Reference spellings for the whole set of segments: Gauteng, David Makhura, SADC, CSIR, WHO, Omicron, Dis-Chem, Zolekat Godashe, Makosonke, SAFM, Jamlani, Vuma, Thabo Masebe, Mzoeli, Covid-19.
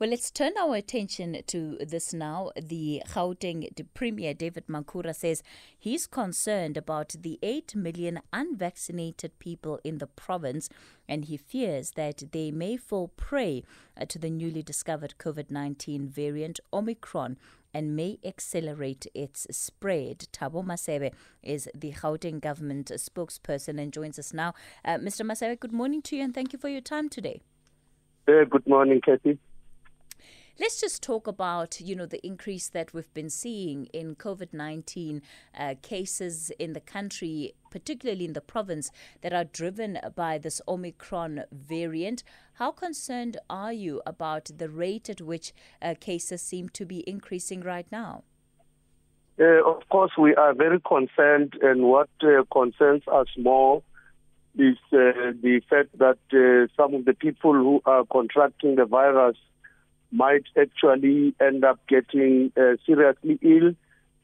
Well, let's turn our attention to this now. The Gauteng Premier, David Makhura, says he's concerned about the 8 million unvaccinated people in the province, and he fears that they may fall prey to the newly discovered COVID-19 variant Omicron and may accelerate its spread. Thabo Masebe is the Gauteng government spokesperson and joins us now. Mr. Masebe, good morning to you and thank you for your time today. Good morning, Kathy. Let's just talk about, the increase that we've been seeing in COVID-19 cases in the country, particularly in the province, that are driven by this Omicron variant. How concerned are you about the rate at which cases seem to be increasing right now? Of course, we are very concerned, and what concerns us more is the fact that some of the people who are contracting the virus might actually end up getting seriously ill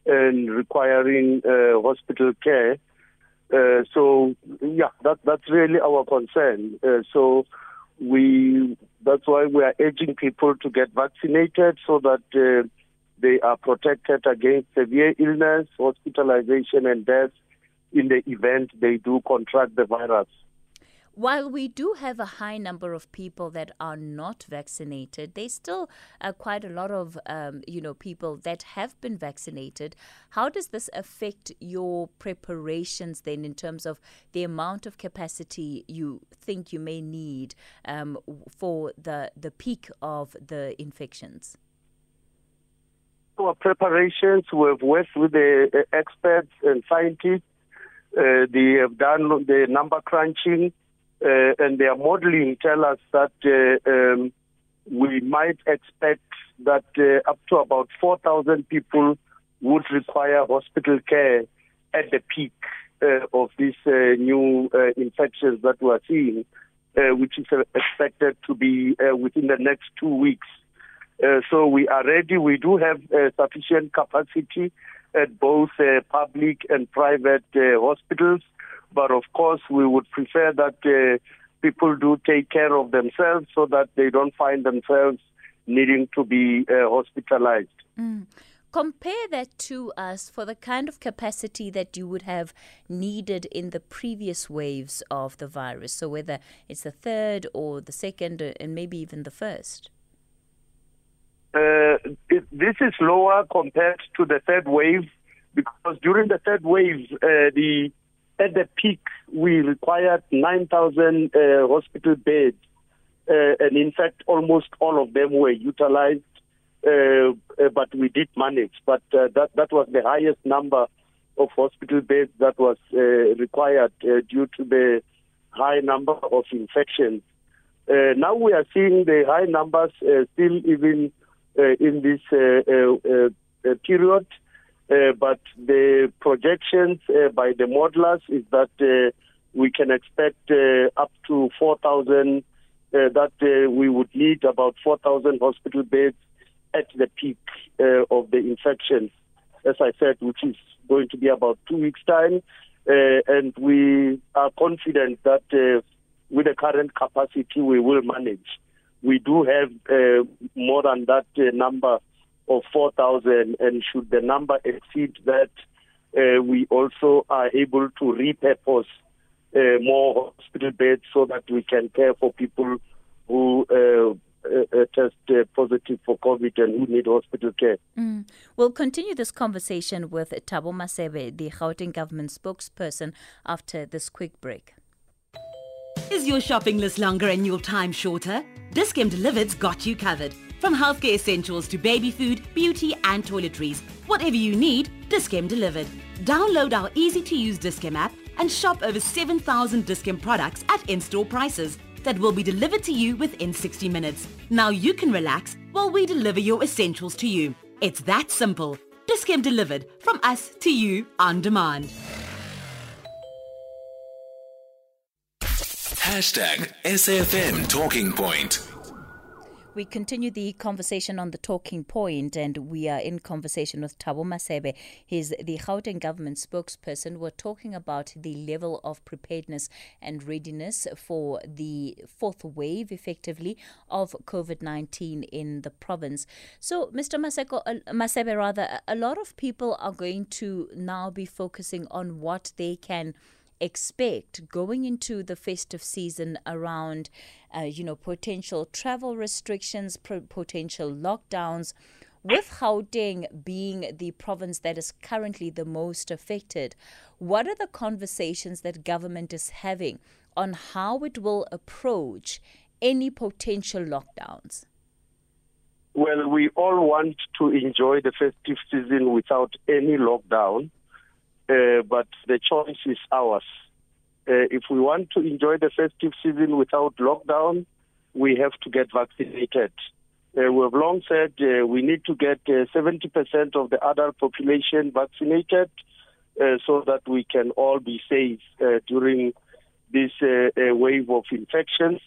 and requiring hospital care. That's really our concern. That's why we are urging people to get vaccinated so that they are protected against severe illness, hospitalization and death in the event they do contract the virus. While we do have a high number of people that are not vaccinated, there's still quite a lot of, people that have been vaccinated. How does this affect your preparations then in terms of the amount of capacity you think you may need for the peak of the infections? Our preparations, we've worked with the experts and scientists. They have done the number crunching. And their modeling tell us that we might expect that up to about 4,000 people would require hospital care at the peak of this new infections that we are seeing, which is expected to be within the next 2 weeks. So we are ready. We do have sufficient capacity at both public and private hospitals. But of course, we would prefer that people do take care of themselves so that they don't find themselves needing to be hospitalized. Mm. Compare that to us for the kind of capacity that you would have needed in the previous waves of the virus. So whether it's the third or the second and maybe even the first. This is lower compared to the third wave because during the third wave, at the peak, we required 9,000 hospital beds, and in fact, almost all of them were utilized, but we did manage. But that was the highest number of hospital beds that was required due to the high number of infections. Now we are seeing the high numbers still even in this period. But the projections by the modelers is that we can expect up to 4,000, that we would need about 4,000 hospital beds at the peak of the infections, as I said, which is going to be about 2 weeks' time. And we are confident that with the current capacity, we will manage. We do have more than that number of 4,000, and should the number exceed that, we also are able to repurpose more hospital beds so that we can care for people who test positive for COVID and who need hospital care. Mm. We'll continue this conversation with Thabo Masebe, the Gauteng government spokesperson, after this quick break. Is your shopping list longer and your time shorter? Dis-Chem Delivered's got you covered. From healthcare essentials to baby food, beauty and toiletries, whatever you need, Dis-Chem delivered. Download our easy-to-use Dis-Chem app and shop over 7,000 Dis-Chem products at in-store prices that will be delivered to you within 60 minutes. Now you can relax while we deliver your essentials to you. It's that simple. Dis-Chem delivered from us to you on demand. #SFM Talking Point. We continue the conversation on the talking point, and we are in conversation with Thabo Masebe. He's the Gauteng government spokesperson. We're talking about the level of preparedness and readiness for the fourth wave, effectively, of COVID-19 in the province. So, Mr. Masebe, a lot of people are going to now be focusing on what they can expect going into the festive season around, potential travel restrictions, potential lockdowns, with Gauteng being the province that is currently the most affected. What are the conversations that government is having on how it will approach any potential lockdowns? Well, we all want to enjoy the festive season without any lockdown. But the choice is ours. If we want to enjoy the festive season without lockdown, we have to get vaccinated. We have long said we need to get 70% of the adult population vaccinated so that we can all be safe during this wave of infections.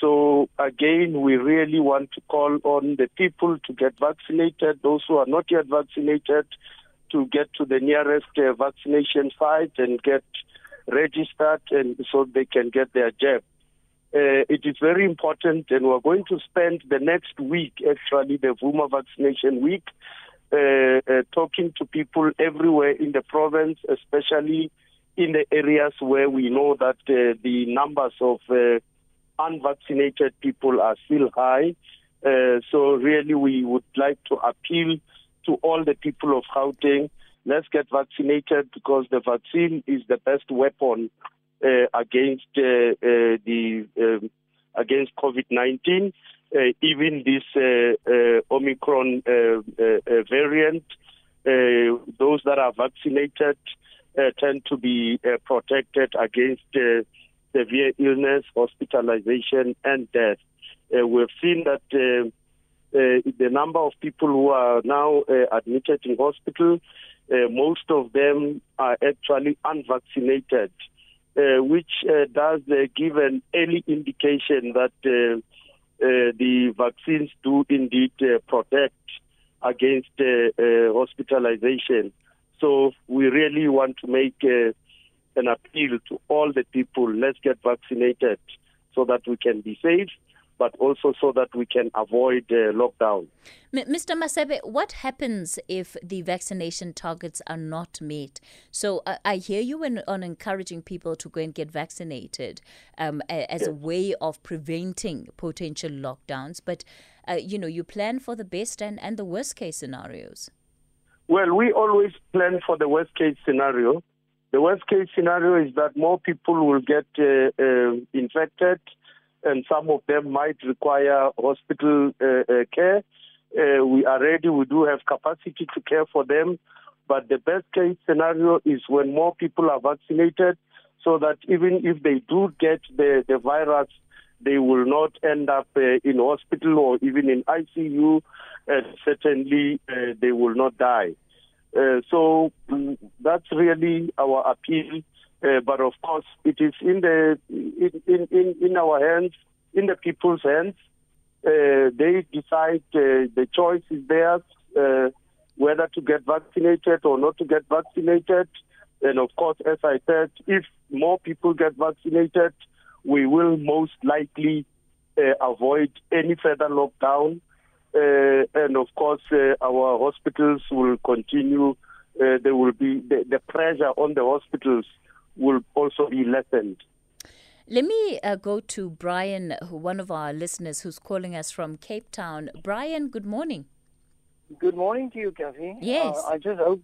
So again, we really want to call on the people to get vaccinated, those who are not yet vaccinated, to get to the nearest vaccination site and get registered and so they can get their jab. It is very important, and we're going to spend the next week, actually the Vuma Vaccination Week, talking to people everywhere in the province, especially in the areas where we know that the numbers of unvaccinated people are still high. So really we would like to appeal to all the people of Gauteng, let's get vaccinated, because the vaccine is the best weapon against COVID-19. Even this Omicron variant, those that are vaccinated tend to be protected against severe illness, hospitalization, and death. We've seen that. The number of people who are now admitted in hospital, most of them are actually unvaccinated, which does give an early indication that the vaccines do indeed protect against hospitalization. So we really want to make an appeal to all the people, let's get vaccinated so that we can be safe, but also so that we can avoid lockdown. Mr. Masebe, what happens if the vaccination targets are not met? So I hear you on encouraging people to go and get vaccinated as a way of preventing potential lockdowns, but you plan for the best and the worst case scenarios. Well, we always plan for the worst case scenario. The worst case scenario is that more people will get infected, and some of them might require hospital care. We are ready. We do have capacity to care for them. But the best case scenario is when more people are vaccinated, so that even if they do get the virus, they will not end up in hospital or even in ICU, and certainly they will not die. So that's really our appeal. But of course, it is in our hands, in the people's hands. They decide. The choice is theirs, whether to get vaccinated or not to get vaccinated. And of course, as I said, if more people get vaccinated, we will most likely avoid any further lockdown. And of course, our hospitals will continue. There will be the pressure on the hospitals will also be lessened. Let me go to Brian, one of our listeners who's calling us from Cape Town. Brian, good morning. Good morning to you, Kathy. Yes. I just hope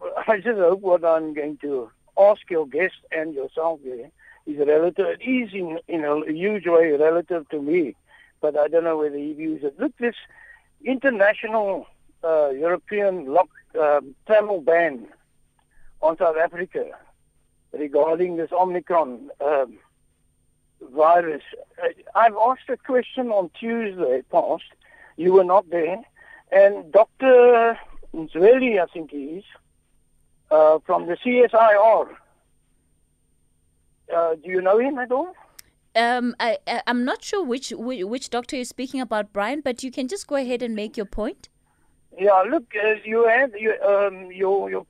what I'm going to ask your guest and yourself is relative. It is in a huge way relative to me, but I don't know whether he views it. Look, this international European travel ban on South Africa regarding this Omicron virus. I've asked a question on Tuesday past. You were not there. And Dr. Mzoeli, I think he is, from the CSIR. Do you know him at all? I'm not sure which doctor you're speaking about, Brian, but you can just go ahead and make your point. Yeah, look, your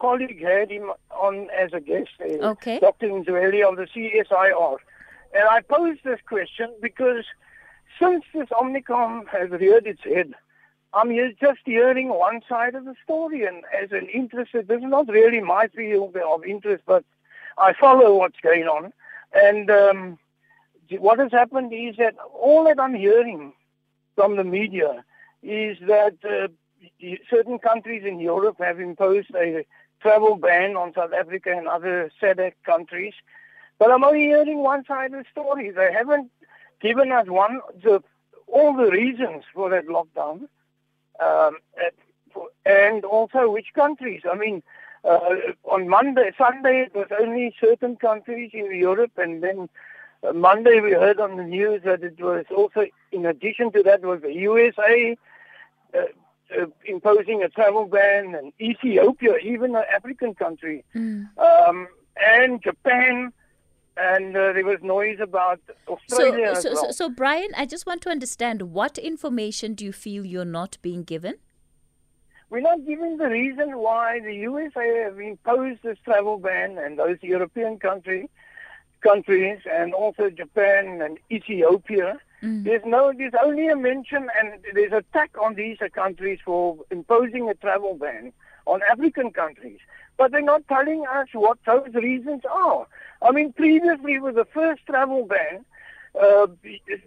colleague had him on as a guest, okay, Dr. Mzoeli of the CSIR. And I posed this question because since this Omicron has reared its head, I'm just hearing one side of the story. And as an interested, this is not really my field of interest, but I follow what's going on. And what has happened is that all that I'm hearing from the media is that certain countries in Europe have imposed a travel ban on South Africa and other SADC countries. But I'm only hearing one side of the story. They haven't given us all the reasons for that lockdown and also which countries. I mean, on Sunday, it was only certain countries in Europe, and then Monday we heard on the news that it was also, in addition to that, was the USA imposing a travel ban, and Ethiopia, even an African country, and Japan, and there was noise about Australia. So, Brian, I just want to understand, what information do you feel you're not being given? We're not given the reason why the USA have imposed this travel ban, and those European countries, and also Japan and Ethiopia. There's only a mention, and there's attack on these countries for imposing a travel ban on African countries. But they're not telling us what those reasons are. I mean, previously with the first travel ban,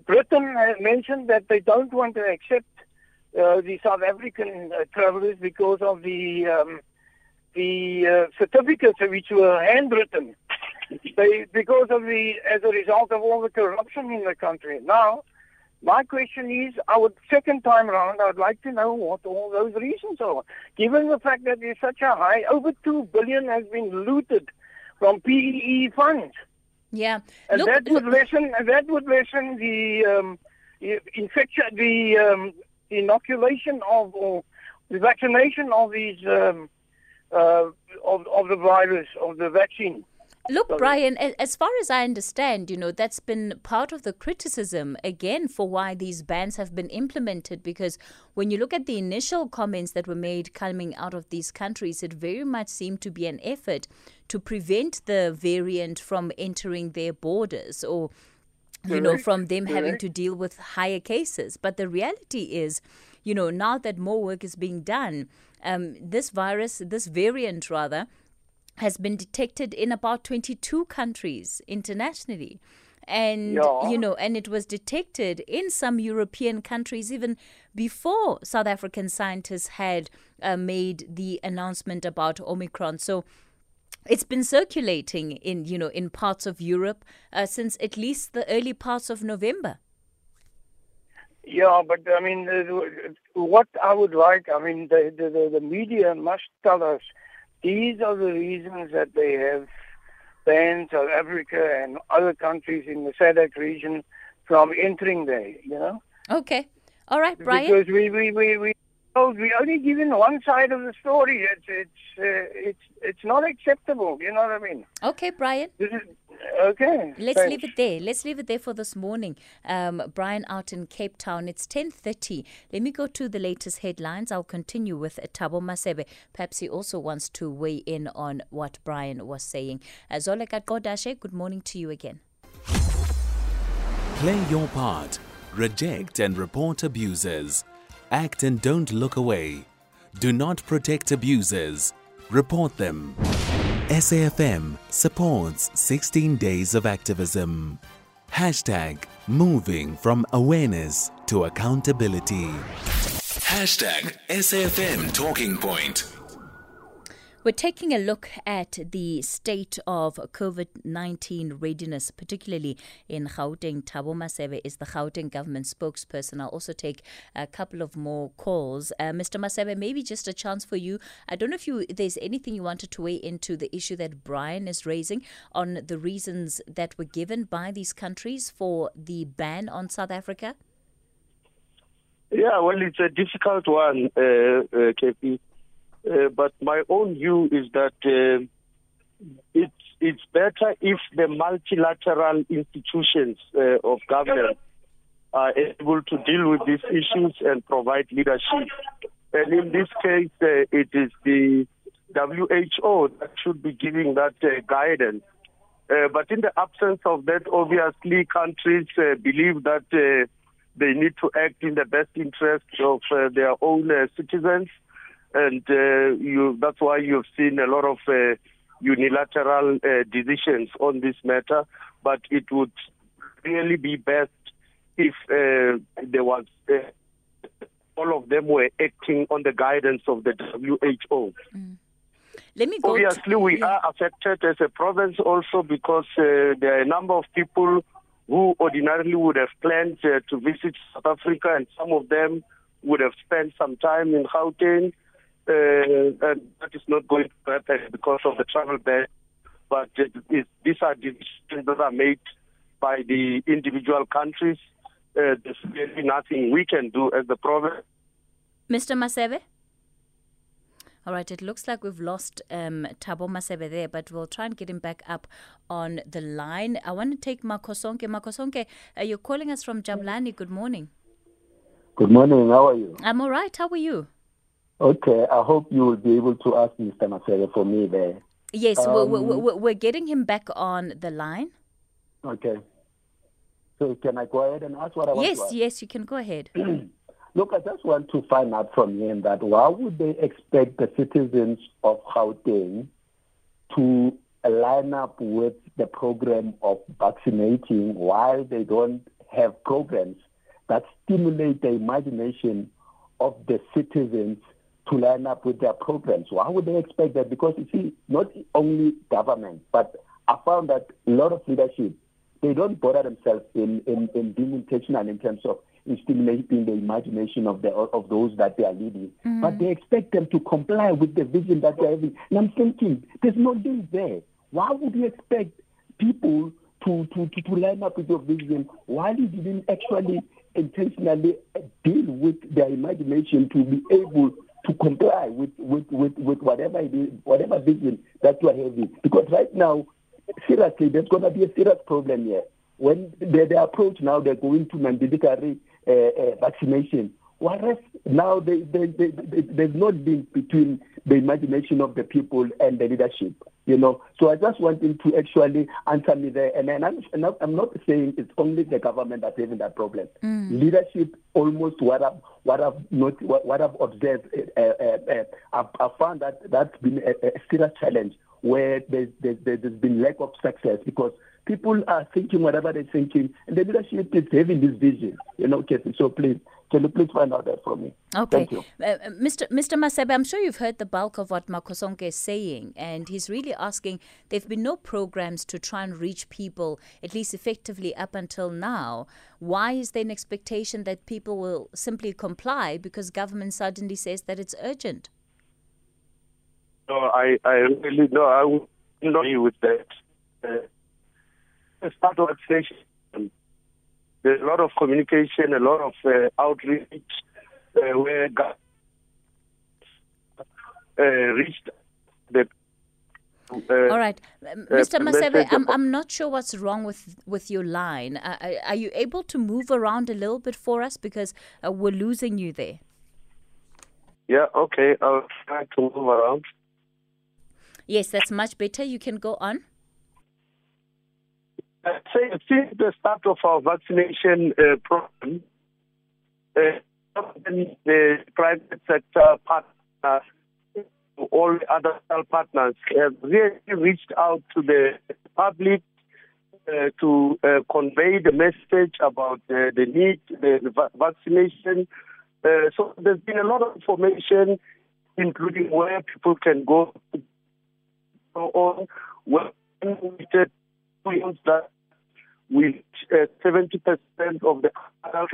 Britain had mentioned that they don't want to accept the South African travelers because of the certificates which were handwritten. As a result of all the corruption in the country. Now, my question is, second time round, I'd like to know what all those reasons are. Given the fact that there's such a high, over 2 billion has been looted from PEE funds. Yeah. And that would lessen the infection, the inoculation of, or the vaccination of these, of the virus, of the vaccine. Look, Brian, as far as I understand, that's been part of the criticism, again, for why these bans have been implemented, because when you look at the initial comments that were made coming out of these countries, it very much seemed to be an effort to prevent the variant from entering their borders or, from them having to deal with higher cases. But the reality is, now that more work is being done, this variant has been detected in about 22 countries internationally. And, and it was detected in some European countries even before South African scientists had made the announcement about Omicron. So it's been circulating in, in parts of Europe since at least the early parts of November. Yeah, but I mean, what I would like, I mean, the media must tell us these are the reasons that they have banned South Africa and other countries in the SADC region from entering there, Okay. All right, Brian. Because we only given one side of the story. It's not acceptable, you know what I mean? Okay, Brian. Okay. Let's leave it there. Let's leave it there for this morning. Brian out in Cape Town. It's 10:30. Let me go to the latest headlines. I'll continue with Thabo Masebe. Perhaps he also wants to weigh in on what Brian was saying. Zolekat Godashe, good morning to you again. Play your part. Reject and report abusers. Act and don't look away. Do not protect abusers. Report them. SAFM supports 16 days of activism. #moving from awareness to accountability. #SAFM Talking Point. We're taking a look at the state of COVID-19 readiness, particularly in Gauteng. Thabo Masebe is the Gauteng government spokesperson. I'll also take a couple of more calls. Mr. Masebe, maybe just a chance for you. I don't know if there's anything you wanted to weigh into the issue that Brian is raising on the reasons that were given by these countries for the ban on South Africa. Yeah, well, it's a difficult one, KP. But my own view is that It's better if the multilateral institutions of government are able to deal with these issues and provide leadership. And in this case, it is the WHO that should be giving that guidance. But in the absence of that, obviously, countries believe that they need to act in the best interest of their own citizens. And that's why you've seen a lot of unilateral decisions on this matter. But it would really be best if there was all of them were acting on the guidance of the WHO. Mm. Let me go we are affected as a province also because there are a number of people who ordinarily would have planned to visit South Africa, and some of them would have spent some time in Gauteng. And that is not going to happen because of the travel ban. But these are decisions that are made by the individual countries. There's really nothing we can do as the province. Mr. Masebe? All right, it looks like we've lost Thabo Masebe there, but we'll try and get him back up on the line. I want to take Makosonke. Makosonke, you're calling us from Jamlani. Good morning. Good morning. How are you? I'm all right. How are you? Okay. I hope you will be able to ask Mr. Masebe for me there. Yes, we're getting him back on the line. Okay. So can I go ahead and ask what I want to ask? Yes, you can go ahead. Look, I just want to find out from him that why would they expect the citizens of Gauteng to line up with the program of vaccinating while they don't have programs that stimulate the imagination of the citizens to line up with their programs? Why would they expect that? Because, you see, not only government, but I found that a lot of leadership, they don't bother themselves in being intentional in terms of stimulating the imagination of those that they are leading. Mm. But they expect them to comply with the vision that they're having. And I'm thinking, there's no link there. Why would you expect people to line up with your vision while you didn't actually intentionally deal with their imagination to be able to comply with whatever it is, whatever vision that you are having? Because right now, seriously, there's going to be a serious problem here. When they approach now, they're going to mandatory vaccination. Whereas now there's no link between the imagination of the people and the leadership, you know. So I just want him to actually answer me there. And I'm not saying it's only the government that's having that problem. Mm. Leadership, almost what I've observed, I've found that's been a serious challenge where there's been lack of success because people are thinking whatever they're thinking, and the leadership is having this vision. You know, Kathy, so please, can you please find out that for me? Okay. Thank you. Mr. Masebe, I'm sure you've heard the bulk of what Makosonke is saying, and he's really asking, there have been no programs to try and reach people, at least effectively up until now. Why is there an expectation that people will simply comply because government suddenly says that it's urgent? No, I really don't. I would not agree with that. As part of vaccination, there's a lot of communication, a lot of outreach where God reached the. All right, Mr. Masebe, I'm not sure what's wrong with your line. Are you able to move around a little bit for us because we're losing you there? Yeah. Okay, I'll try to move around. Yes, that's much better. You can go on. Since the start of our vaccination program, the private sector partners, all other partners, have really reached out to the public to convey the message about the need, the vaccination. So there's been a lot of information, including where people can go on, where that with 70% of the adult.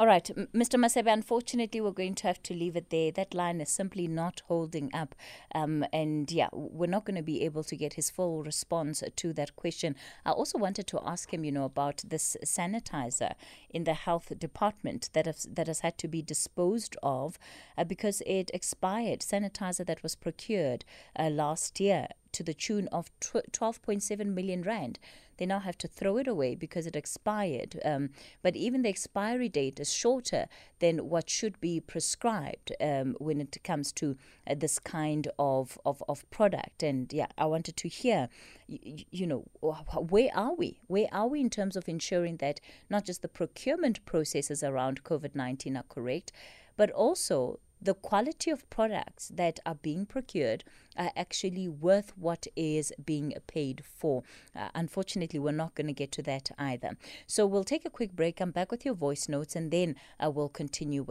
All right, Mr. Masebe, unfortunately, we're going to have to leave it there. That line is simply not holding up. And yeah, we're not going to be able to get his full response to that question. I also wanted to ask him, you know, about this sanitizer in the health department that has had to be disposed of because it expired, sanitizer that was procured last year to the tune of 12.7 million rand. They now have to throw it away because it expired. But even the expiry date is shorter than what should be prescribed when it comes to this kind of product. And yeah, I wanted to hear, you know, where are we? Where are we in terms of ensuring that not just the procurement processes around COVID-19 are correct, but also the quality of products that are being procured are actually worth what is being paid for. Unfortunately, we're not going to get to that either. So we'll take a quick break. I'm back with your voice notes, and then I will continue with